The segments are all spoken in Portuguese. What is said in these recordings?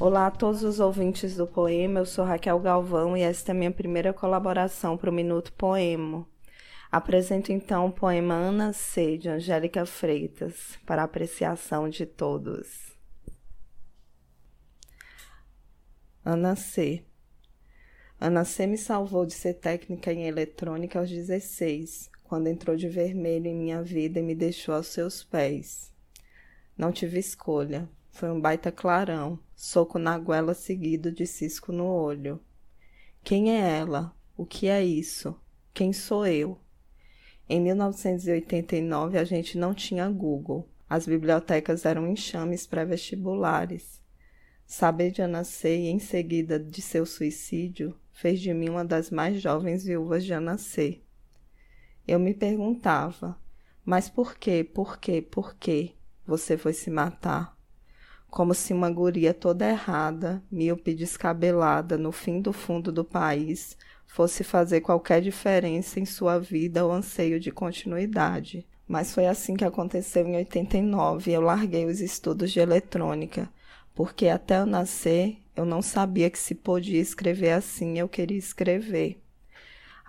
Olá a todos os ouvintes do Poema, eu sou Raquel Galvão e esta é minha primeira colaboração para o Minuto Poema. Apresento então o poema Ana C, de Angélica Freitas, para apreciação de todos. Ana C. Ana C me salvou de ser técnica em eletrônica aos 16, quando entrou de vermelho em minha vida e me deixou aos seus pés. Não tive escolha. Foi um baita clarão, soco na goela seguido de cisco no olho. Quem é ela? O que é isso? Quem sou eu? Em 1989, a gente não tinha Google. As bibliotecas eram enxames pré-vestibulares. Saber de Ana C e, em seguida, de seu suicídio, fez de mim uma das mais jovens viúvas de Ana C. Eu me perguntava, mas por que você foi se matar? Como se uma guria toda errada, míope descabelada, no fim do fundo do país, fosse fazer qualquer diferença em sua vida ou anseio de continuidade. Mas foi assim que aconteceu em 89, eu larguei os estudos de eletrônica, porque até eu nascer, eu não sabia que se podia escrever assim, eu queria escrever.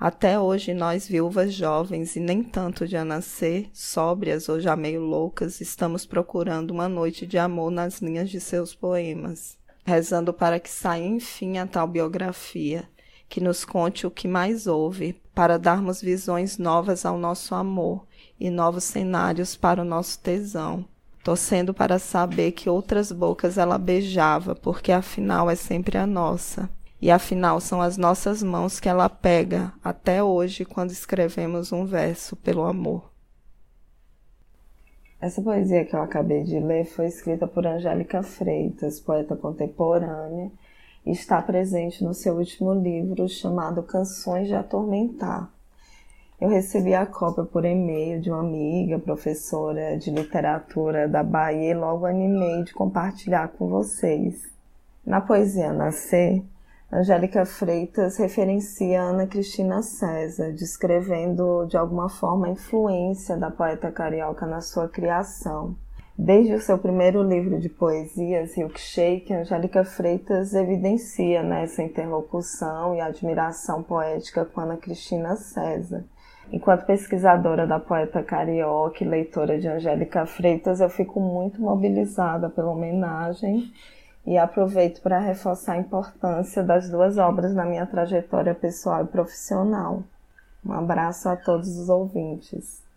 Até hoje, nós, viúvas jovens e nem tanto de Ana C, sóbrias ou já meio loucas, estamos procurando uma noite de amor nas linhas de seus poemas, rezando para que saia, enfim, a tal biografia, que nos conte o que mais houve, para darmos visões novas ao nosso amor e novos cenários para o nosso tesão. Torcendo para saber que outras bocas ela beijava, porque afinal é sempre a nossa. E afinal são as nossas mãos que ela pega, até hoje, quando escrevemos um verso pelo amor. Essa poesia que eu acabei de ler foi escrita por Angélica Freitas, poeta contemporânea, e está presente no seu último livro, chamado Canções de Atormentar. Eu recebi a cópia por e-mail de uma amiga, professora de literatura da Bahia, e logo animei de compartilhar com vocês. Na poesia Ana C, Angélica Freitas referencia Ana Cristina César, descrevendo de alguma forma a influência da poeta carioca na sua criação. Desde o seu primeiro livro de poesias, Milkshake, Angélica Freitas evidencia nessa interlocução e admiração poética com Ana Cristina César. Enquanto pesquisadora da poeta carioca e leitora de Angélica Freitas, eu fico muito mobilizada pela homenagem e aproveito para reforçar a importância das duas obras na minha trajetória pessoal e profissional. Um abraço a todos os ouvintes.